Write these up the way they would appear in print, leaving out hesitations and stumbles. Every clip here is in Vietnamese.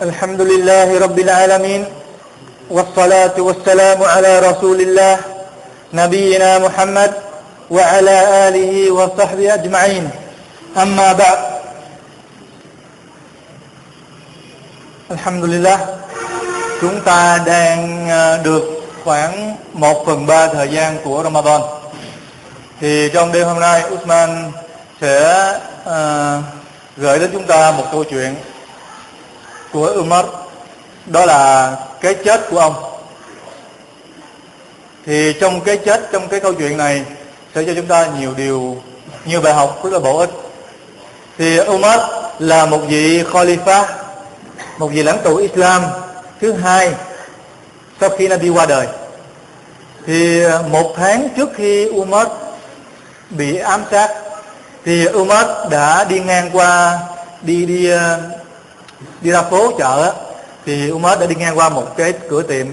Alhamdulillahi Rabbil Alamin. Wassalatu wassalamu ala Rasulillah Nabiyina Muhammad wa ala alihi wa sahbihi ajma'in. Amma ba'd. Alhamdulillah, chúng ta đang được khoảng 1/3 thời gian của Ramadan. Thì trong đêm hôm nay Uthman sẽ gửi đến chúng ta một câu chuyện của Umar, đó là cái chết của ông. Thì trong cái chết, trong cái câu chuyện này sẽ cho chúng ta nhiều điều, nhiều bài học rất là bổ ích. Thì Umar là một vị Khalifa, một vị lãnh tụ Islam thứ hai sau khi Nabi qua đời. Thì một tháng trước khi Umar bị ám sát, thì Umar đã đi ngang qua, đi ra phố chợ, thì Umar đã đi ngang qua một cái cửa tiệm,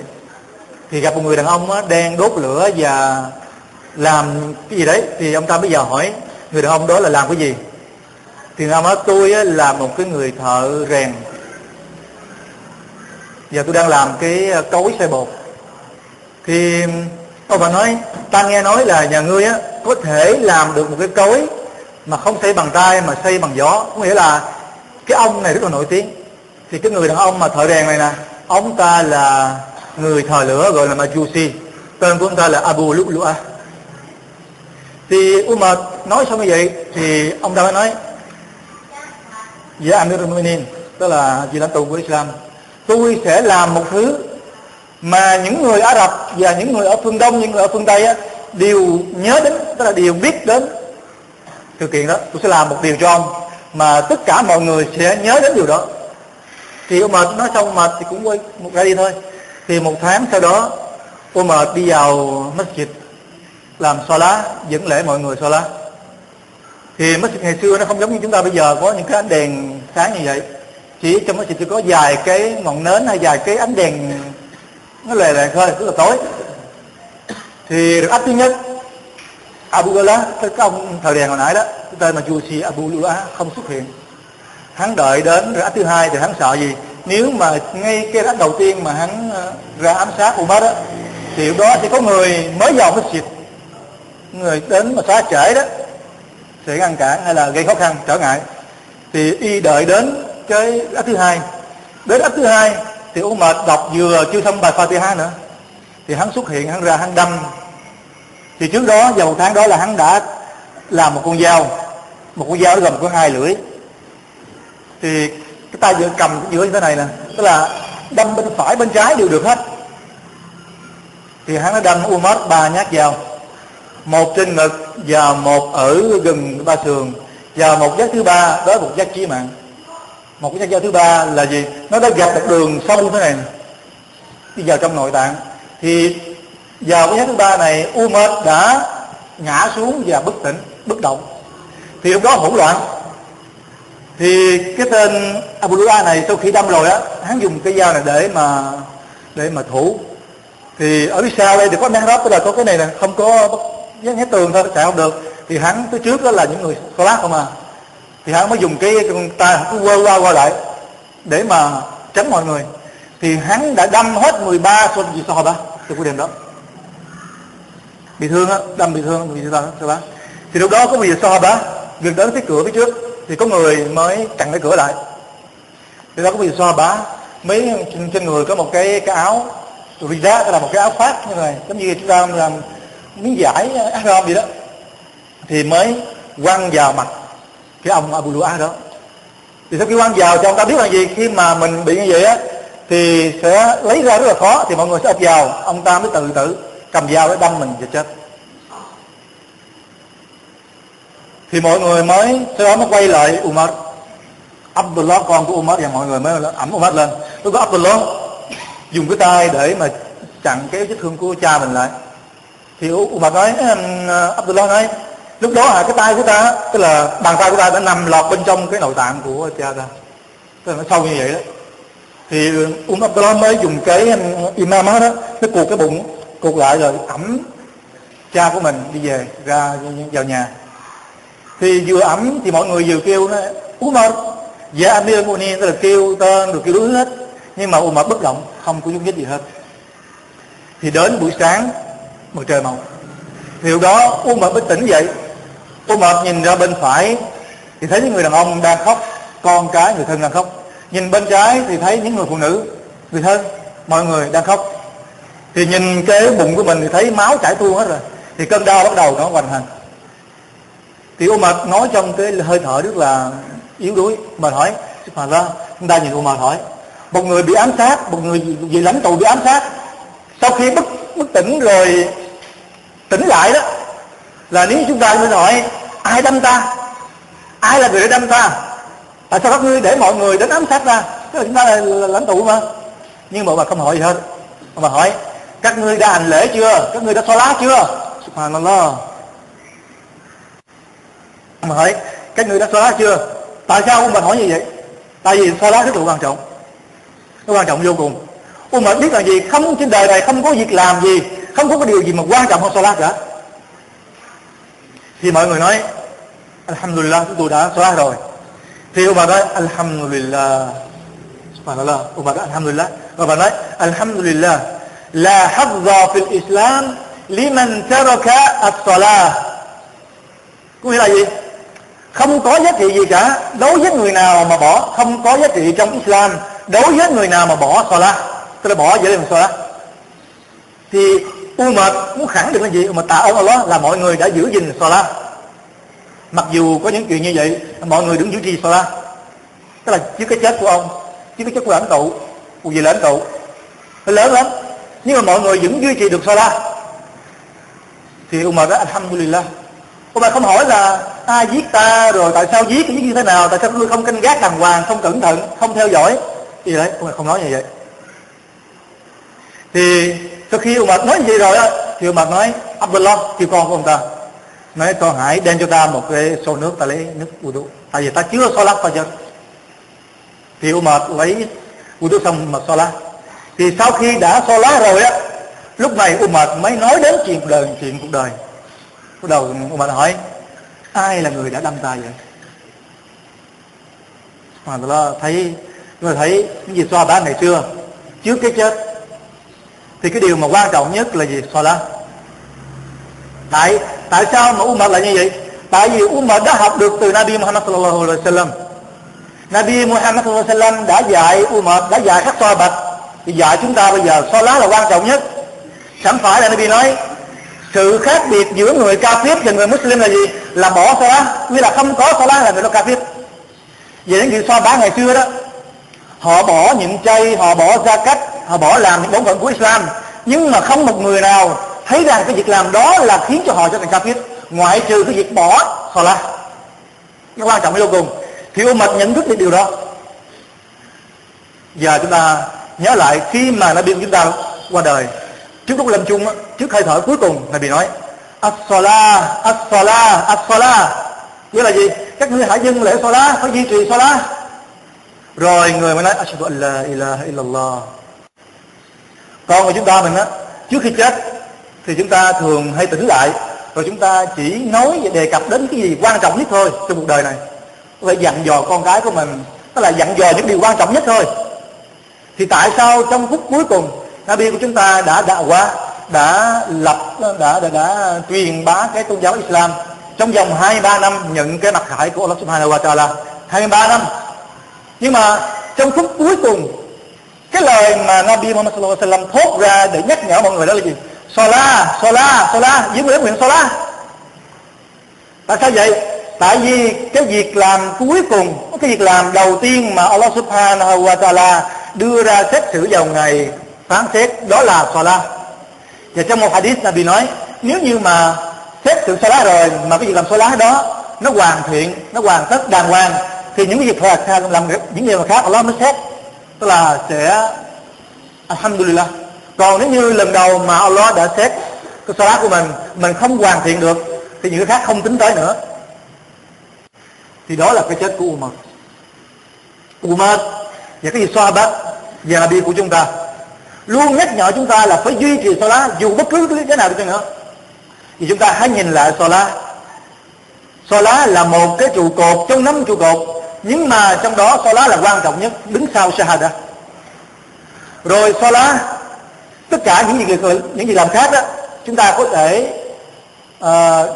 thì gặp một người đàn ông đang đốt lửa và làm cái gì đấy. Thì ông ta bây giờ hỏi người đàn ông đó là làm cái gì. Thì ông nói tôi là một cái người thợ rèn, giờ tôi đang làm cái cối xay bột. Thì ông bà nói ta nghe nói là nhà ngươi có thể làm được một cái cối mà không xây bằng tay mà xây bằng gió. Có nghĩa là cái ông này rất là nổi tiếng. Thì cái người đàn ông mà thợ rèn này nè, ông ta là người thợ lửa, gọi là majusi. Tên của ông ta là Abu Lu'lu'a. Thì Umar nói xong như vậy thì ông ta mới nói Dạ Amirul Mu'minin, tức là vị lãnh tụ của Islam, tôi sẽ làm một thứ mà những người Ả Rập và những người ở phương Đông, những người ở phương Tây đều nhớ đến, tức là đều biết đến sự kiện đó. Tôi sẽ làm một điều cho ông mà tất cả mọi người sẽ nhớ đến điều đó. Thì Umar nói xong mệt thì cũng quay ra đi thôi. Thì một tháng sau đó Umar đi vào masjid làm salah, dẫn lễ mọi người salah. Thì masjid ngày xưa nó không giống như chúng ta bây giờ có những cái ánh đèn sáng như vậy. Chỉ trong masjid chỉ có vài cái ngọn nến hay vài cái ánh đèn nó lè lè thôi, rất là tối. Thì được ách thứ nhất Abdullah, cái ông thợ đèn hồi nãy đó, cái tên mà Majusi Abu Lu'lu'a không xuất hiện. Hắn đợi đến rã thứ hai thì hắn sợ gì? Nếu mà ngay cái rã đầu tiên mà hắn ra ám sát Umar đó, thì lúc đó sẽ có người mới vào masjid, người đến mà xá trễ đó sẽ ngăn cản hay là gây khó khăn trở ngại. Thì y đợi đến cái rã thứ hai. Đến rã thứ hai thì Umar đọc vừa chưa xong bài Fatiha nữa, thì hắn xuất hiện, hắn ra, hắn đâm. Thì trước đó vào một tháng đó là hắn đã làm một con dao, gồm có 2 lưỡi. Thì cái tay vừa cầm giữa như thế này nè, tức là đâm bên phải bên trái đều được hết. Thì hắn đã đâm Umar 3 nhát vào, 1 trên ngực và 1 ở gần 3 sườn, và 1 nhát thứ 3 đó là 1 nhát chí mạng. 1 nhát thứ 3 là gì? Nó đã gặp một đường sâu như thế này đi vào trong nội tạng. Thì vào cái nhát thứ 3 này Umar đã ngã xuống và bất tỉnh, bất động. Thì lúc đó hỗn loạn. Thì cái tên Abu Lu'lu'a này sau khi đâm rồi á, hắn dùng cái dao này để mà thủ. Thì ở phía sau đây thì có nắng rớp, tức là có cái này nè, không có hết tường thôi, chạy không được. Thì hắn tới trước đó là những người salat không à. Thì hắn mới dùng cái tay cứ qua lại để mà tránh mọi người. Thì hắn đã đâm hết 13 vị Shahada từ cái đêm đó. Bị thương á, đâm bị thương vị Shahada. Thì lúc đó có vị Shahada gần đến cái cửa phía trước, thì có người mới chặn cái cửa lại. Thì đó có vị Sahaba mấy trên người có một cái áo rida, tức là một cái áo khoác như này, giống như chúng ta làm miếng vải ihram gì đó, thì mới quăng vào mặt cái ông Abu Lu'lu'a đó. Thì sau khi quăng vào cho ông ta biết là gì, khi mà mình bị như vậy á thì sẽ lấy ra rất là khó, thì mọi người sẽ ập vào, ông ta mới tự tử cầm dao để đâm mình và chết. Thì mọi người mới, sau đó mới quay lại Umar, Abdullah con của Umar, và mọi người mới ẩm Umar lên. Lúc đó Abdullah dùng cái tay để mà chặn cái vết thương của cha mình lại. Thì Umar nói, Abdullah nói, lúc đó cái tay của ta, tức là bàn tay của ta đã nằm lọt bên trong cái nội tạng của cha ta, tức là nó sâu như vậy đó. Thì Umar Abdullah mới dùng cái imam đó, nó cuột cái bụng, cuột lại rồi ẩm cha của mình đi về, ra vào nhà. Thì vừa ẩm thì mọi người vừa kêu nó Umar, Dạ Amir Mu'min là kêu tên, được kêu đuối hết. Nhưng mà Umar bất động, không có dung nhích gì hết. Thì đến buổi sáng, mặt trời mọc. Điều đó Umar bất tỉnh dậy. Umar nhìn ra bên phải thì thấy những người đàn ông đang khóc, con cái, người thân đang khóc. Nhìn bên trái thì thấy những người phụ nữ, người thân, mọi người đang khóc. Thì nhìn cái bụng của mình thì thấy máu chảy tuôn hết rồi. Thì cơn đau bắt đầu nó hoành hành. Thì Umar nói trong cái hơi thở rất là yếu đuối mà hỏi, mà ra chúng ta nhìn Umar hỏi, một người bị ám sát, một người vì lãnh tụ bị ám sát, sau khi bất tỉnh rồi tỉnh lại đó, là nếu chúng ta mới hỏi ai đâm ta, ai là người đã đâm ta, tại sao các ngươi để mọi người đến ám sát ta, tức là chúng ta là lãnh tụ mà. Nhưng mà không hỏi gì hết, mà hỏi các ngươi đã hành lễ chưa, các ngươi đã salah chưa, subhanallah. Mà hỏi các ngươi đã salah chưa. Tại sao Umar hỏi như vậy? Tại vì salah rất là quan trọng, nó quan trọng vô cùng. Umar biết là gì, không, trên đời này không có việc làm gì, không có cái điều gì mà quan trọng hơn salah cả. Thì mọi người nói alhamdulillah, chúng tôi đã salah rồi. Thì Umar nói alhamdulillah, subhanallah. Umar nói alhamdulillah, Umar nói alhamdulillah la hazza fil islam liman taraka as-salah. Có nghĩa là gì? Không có giá trị gì cả đối với người nào mà bỏ, không có giá trị trong Islam đối với người nào mà bỏ salah, tức là bỏ dễ dàng salah. Thì Umar muốn khẳng định là gì? Mà tạ ơn Allah là mọi người đã giữ gìn salah, mặc dù có những chuyện như vậy mọi người đứng giữ gìn salah, tức là trước cái chết của ông, trước cái chết của lãnh tụ, cuộc gì lãnh tụ nó lớn lắm, nhưng mà mọi người vẫn duy trì được salah. Thì Umar đã alhamdulillah. Umar không hỏi là ai giết ta, rồi tại sao giết, giết như thế nào, tại sao tôi không canh gác đàng hoàng, không cẩn thận, không theo dõi gì đấy, Umar không nói như vậy. Thì sau khi Umar nói như vậy rồi thì Umar nói Abdullah, kêu con của ông ta, nói con hãy đem cho ta một cái xô nước, ta lấy nước wudu, tại vì ta chưa salat fajr. Thì Umar lấy wudu xong mà salat. Thì sau khi đã salat rồi á, lúc này Umar mới nói đến chuyện cuộc đời. Bắt đầu Umar hỏi ai là người đã đâm ta vậy? Mà thấy những gì xoa bá ngày xưa trước cái chết, thì cái điều mà quan trọng nhất là gì? Salah. Tại sao mà Umar lại như vậy? Tại vì Umar đã học được từ Nabi Muhammad sallallahu alaihi wasallam. Nabi Muhammad sallallahu alaihi wasallam đã dạy Umar, đã dạy các xoa bạch, thì dạy chúng ta bây giờ Salah là quan trọng nhất. Chẳng phải là Nabi nói sự khác biệt giữa người kafir và người Muslim là gì? Là bỏ salah, nghĩa là không có salah là người đó kafir. Vậy đến khi so bá ngày xưa đó, họ bỏ nhịn chay, họ bỏ zakat, họ bỏ làm những bổn phận của Islam, nhưng mà không một người nào thấy rằng cái việc làm đó là khiến cho họ trở thành kafir, ngoại trừ cái việc bỏ salah. Nó quan trọng vô cùng. Thì Umar nhận thức được điều đó. Giờ chúng ta nhớ lại khi mà Nabi chúng ta qua đời, trước lúc lâm chung, trước hơi thở cuối cùng, Nabi nói as-salah, as-salah, as-salah, nghĩa là gì? Các ngươi hãy dâng lễ salah, phải duy trì salah. Rồi người mới nói ashhadu an la ilaha illallah. Con của chúng ta mình á, trước khi chết thì chúng ta thường hay tỉnh lại, rồi chúng ta chỉ nói và đề cập đến cái gì quan trọng nhất thôi trong cuộc đời này. Có thể dặn dò con cái của mình, tức là dặn dò những điều quan trọng nhất thôi. Thì tại sao trong phút cuối cùng Nabi của chúng ta đã đạo hóa, đã truyền bá cái tôn giáo Islam trong vòng 23 năm, nhận cái mặt khải của Allah Subhanahu wa Ta'ala 23 năm. Nhưng mà trong phút cuối cùng, cái lời mà Nabi Muhammad sallallahu alaihi wasallam thốt ra để nhắc nhở mọi người đó là gì? Salah, salah, salah, giữ nguyện salah. Tại sao vậy? Tại vì cái việc làm cuối cùng, cái việc làm đầu tiên mà Allah Subhanahu wa Ta'ala đưa ra xét xử vào ngày phán xét đó là salah. Và trong một hadith Nabi nói nếu như mà xét sự salah rồi mà cái việc làm salah đó nó hoàn thiện, nó hoàn tất đàng hoàng, thì những cái việc làm những điều khác Allah mới xét, tức là sẽ alhamdulillah. Còn nếu như lần đầu mà Allah đã xét cái salah của mình không hoàn thiện được thì những cái khác không tính tới nữa. Thì đó là cái chết của Umar và cái gì Sahabat và Nabi của chúng ta luôn nhắc nhở chúng ta là phải duy trì salah dù bất cứ cái nào đi nữa. Thì chúng ta hãy nhìn lại salah. Salah là một cái trụ cột trong 5 trụ cột Nhưng mà trong đó salah là quan trọng nhất, đứng sau shahada. Rồi salah, tất cả những gì làm khác đó, chúng ta có thể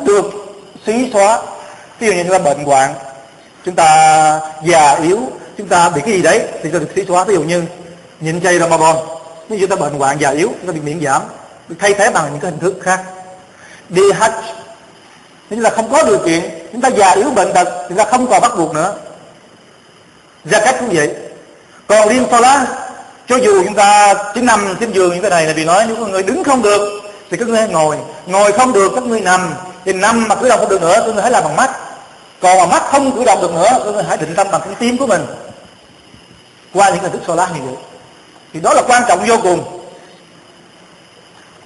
được xí xóa. Ví dụ như chúng ta bệnh hoạn, chúng ta già yếu, chúng ta bị cái gì đấy thì ta được xí xóa. Ví dụ như nhịn chay Ramadan, nếu chúng ta bệnh hoạn già yếu, chúng ta bị miễn giảm, được thay thế bằng những cái hình thức khác. Đi hajj, chúng ta không có điều kiện, chúng ta già yếu bệnh tật, chúng ta không còn bắt buộc nữa. Zakat cũng vậy. Còn riêng salah, cho dù chúng ta chỉ nằm trên giường như thế này là vì nói nếu các người đứng không được thì các ngươi ngồi không được các ngươi nằm, thì nằm mà cử động không được nữa các ngươi hãy làm bằng mắt, còn mà mắt không cử động được nữa các ngươi hãy định tâm bằng cái tim của mình qua những hình thức salah như vậy. Thì đó là quan trọng vô cùng.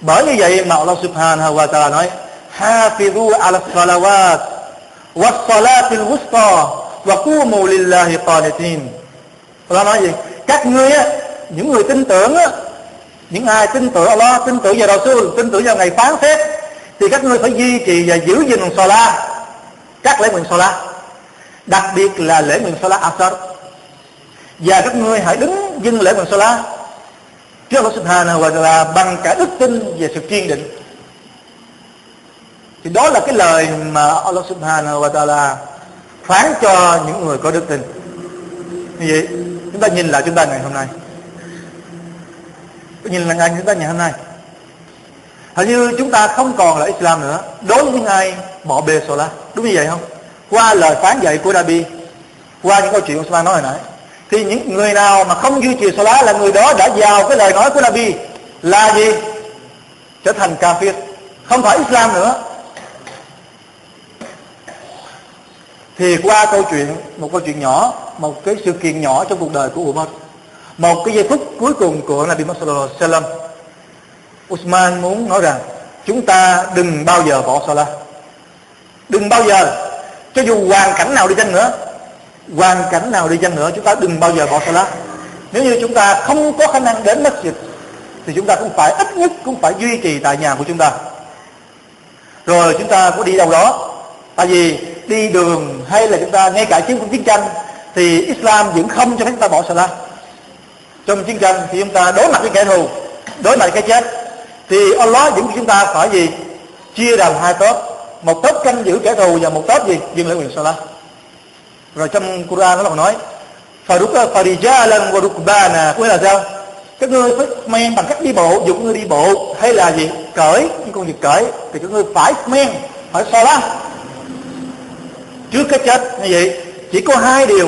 Bởi như vậy mà Allah subhanahu wa ta'ala nói: Hafizu ala salawat wa salatil wusta wa qumu lillahi qanitin. Allah nói gì? Các ngươi á, những người tin tưởng á, những ai tin tưởng Allah, tin tưởng vào Rasul, tin tưởng vào ngày phán xét, thì các ngươi phải duy trì và giữ gìn salat, các lễ nguyện salat, đặc biệt là lễ nguyện salat asr. Và các ngươi hãy đứng dâng lễ nguyện salat trước Allah subhanahu wa ta'ala bằng cả đức tin và sự kiên định. Thì đó là cái lời mà Allah subhanahu wa ta'ala phán cho những người có đức tin. Như vậy chúng ta nhìn lại chúng ta ngày hôm nay, hình như chúng ta không còn là Islam nữa đối với những ai bỏ bê salat, đúng như vậy không? Qua lời phán dạy của Nabi, qua những câu chuyện của Uthman nói hồi nãy, thì những người nào mà không duy trì salat là người đó đã vào cái lời nói của Nabi là gì? Trở thành kafir, không phải Islam nữa. Thì qua một câu chuyện nhỏ, một cái sự kiện nhỏ trong cuộc đời của Umar, một cái giây phút cuối cùng của Nabi Muhammad sallallahu alaihi wasallam, Uthman muốn nói rằng chúng ta đừng bao giờ bỏ salat, đừng bao giờ, cho dù hoàn cảnh nào đi chăng nữa chúng ta đừng bao giờ bỏ salat. Nếu như chúng ta không có khả năng đến masjid thì chúng ta cũng phải, ít nhất cũng phải duy trì tại nhà của chúng ta. Rồi chúng ta có đi đâu đó, tại vì đi đường hay là chúng ta ngay cả chiến tranh thì Islam vẫn không cho phép chúng ta bỏ salat. Trong chiến tranh thì chúng ta đối mặt với kẻ thù, đối mặt với cái chết, thì Allah dẫn chúng ta phải gì? Chia làm hai tớp, một tớp canh giữ kẻ thù và một tớp gì? Dừng lễ nguyện salat. Rồi trong Quran nó còn nói farijalan wa rukbana, nghĩa là sao? Các ngươi phải men bằng cách đi bộ, dùng người đi bộ hay là gì? Cởi, những con gì cởi thì các ngươi phải men, phải salat trước cái chết. Như vậy chỉ có hai điều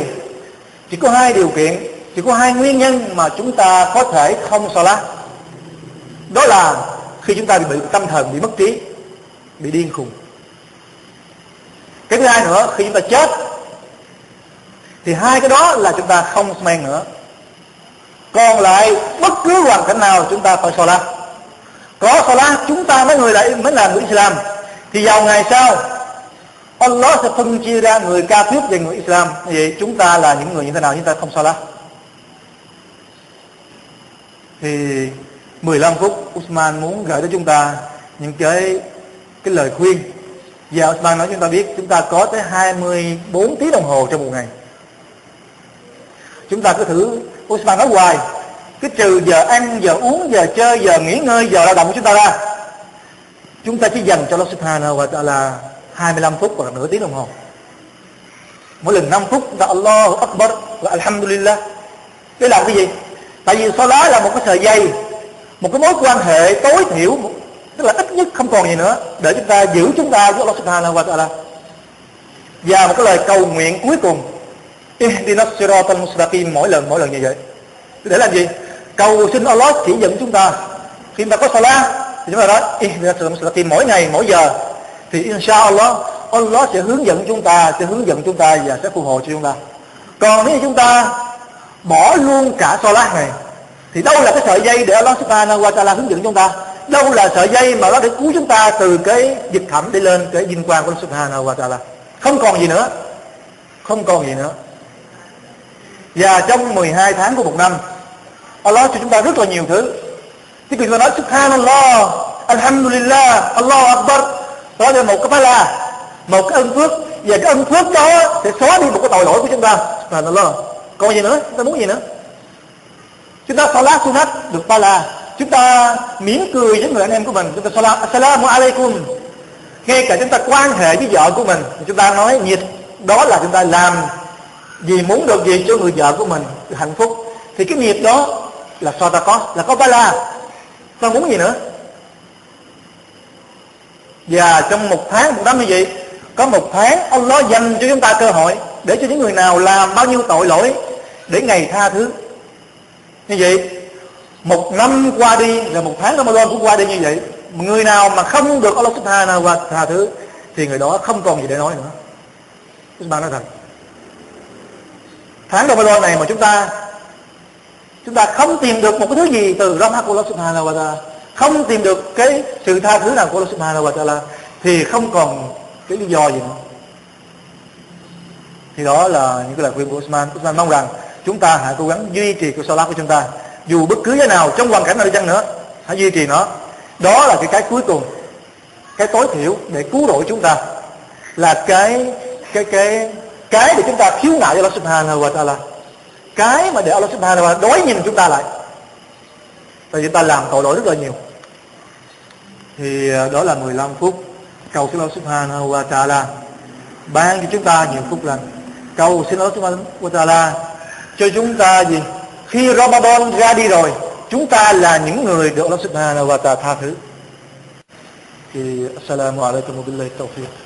kiện, chỉ có hai nguyên nhân mà chúng ta có thể không salat. Đó là khi chúng ta bị tâm thần, bị mất trí, bị điên khùng. Cái thứ hai nữa, khi chúng ta chết. Thì hai cái đó là chúng ta không men nữa. Còn lại bất cứ hoàn cảnh nào chúng ta phải salat. Có salat chúng ta mới là người Islam. Thì vào ngày sau Allah sẽ phân chia ra người kafir và người Islam. Vậy chúng ta là những người như thế nào chúng ta không salat? Thì 15 phút Uthman muốn gửi tới chúng ta những cái lời khuyên. Và Uthman nói chúng ta biết chúng ta có tới 24 tiếng đồng hồ trong một ngày. Chúng ta cứ thử, Uthman nói hoài, cứ trừ giờ ăn, giờ uống, giờ chơi, giờ nghỉ ngơi, giờ lao động của chúng ta ra, chúng ta chỉ dành cho Allah subhanahu wa ta'ala 25 phút hoặc nửa tiếng đồng hồ. Mỗi lần 5 phút chúng ta Allahu Akbar và Alhamdulillah. Để làm cái gì? Tại vì salat là một cái sợi dây, một cái mối quan hệ tối thiểu, tức là ít nhất không còn gì nữa, để chúng ta giữ chúng ta với Allah subhanahu wa ta'ala. Và một cái lời cầu nguyện cuối cùng, ihdinas siratal mustaqim, mỗi lần như vậy. Để làm gì? Cầu xin Allah chỉ dẫn chúng ta. Khi ta có salat thì chúng ta nói ihdinas siratal mustaqim mỗi ngày, mỗi giờ, thì inshallah Allah sẽ hướng dẫn chúng ta và sẽ phù hộ cho chúng ta. Còn nếu chúng ta bỏ luôn cả salat này, thì đâu là cái sợi dây để Allah subhanahu wa ta'ala hướng dẫn chúng ta? Đâu là sợi dây mà nó để cứu chúng ta từ cái dịch thẩm để lên cái vinh quang của Allah subhanahu wa ta'ala? Không còn gì nữa. Và trong 12 tháng của một năm, Allah cho chúng ta rất là nhiều thứ. Thì chúng ta nói subhanallah, alhamdulillah, Allahu Akbar, đó là một cái phá la, một cái ân phước. và cái ân phước đó sẽ xóa đi một cái tội lỗi của chúng ta. Subhanallah. Còn gì nữa? Chúng ta muốn gì nữa? Chúng ta salat sunat được ba la. Chúng ta mỉm cười với người anh em của mình. Chúng ta salat assalamu alaykum. Ngay cả chúng ta quan hệ với vợ của mình, chúng ta nói nhiệt. Đó là chúng ta làm vì muốn được gì cho người vợ của mình hạnh phúc. Thì cái nghiệp đó là sao ta có? Là có ba la. Ta muốn gì nữa? Và trong một tháng, một năm như vậy, có một tháng Allah dành cho chúng ta cơ hội để cho những người nào làm bao nhiêu tội lỗi để ngày tha thứ. Như vậy, một năm qua đi, rồi một tháng Ramadan cũng qua đi như vậy. Người nào mà không được Allah Subhanahu wa Ta'ala tha thứ thì người đó không còn gì để nói nữa. Chúng ta nói thật, tháng Ramadan này mà chúng ta không tìm được một cái thứ gì từ rahmat của Allah Subhanahu wa Ta'ala, không tìm được cái sự tha thứ nào của Allah Subhanahu wa Ta'ala, thì không còn cái lý do gì nữa. Thì đó là những cái lời khuyên của Uthman. Uthman mong rằng chúng ta hãy cố gắng duy trì cái salat của chúng ta, dù bất cứ thế nào, trong hoàn cảnh nào đi chăng nữa, hãy duy trì nó. Đó là cái cuối cùng, cái tối thiểu để cứu rỗi chúng ta, là cái để chúng ta khiếu nại cho Allah Subhanahu wa Ta'ala, cái mà để Allah Subhanahu wa Ta'ala đối nhìn chúng ta lại. Tại vì ta làm tội lỗi rất là nhiều. Thì đó là 15 phút cầu xin Allah Subhanahu wa Ta'ala ban cho chúng ta nhiều phúc lành. Cầu xin Allah Subhanahu wa Ta'ala cho chúng ta gì? Khi Ramadan ra đi rồi, chúng ta là những người được Allah Subhanahu wa Ta'ala tha thứ. Thì assalamu alaykum wa billahi tawfiq.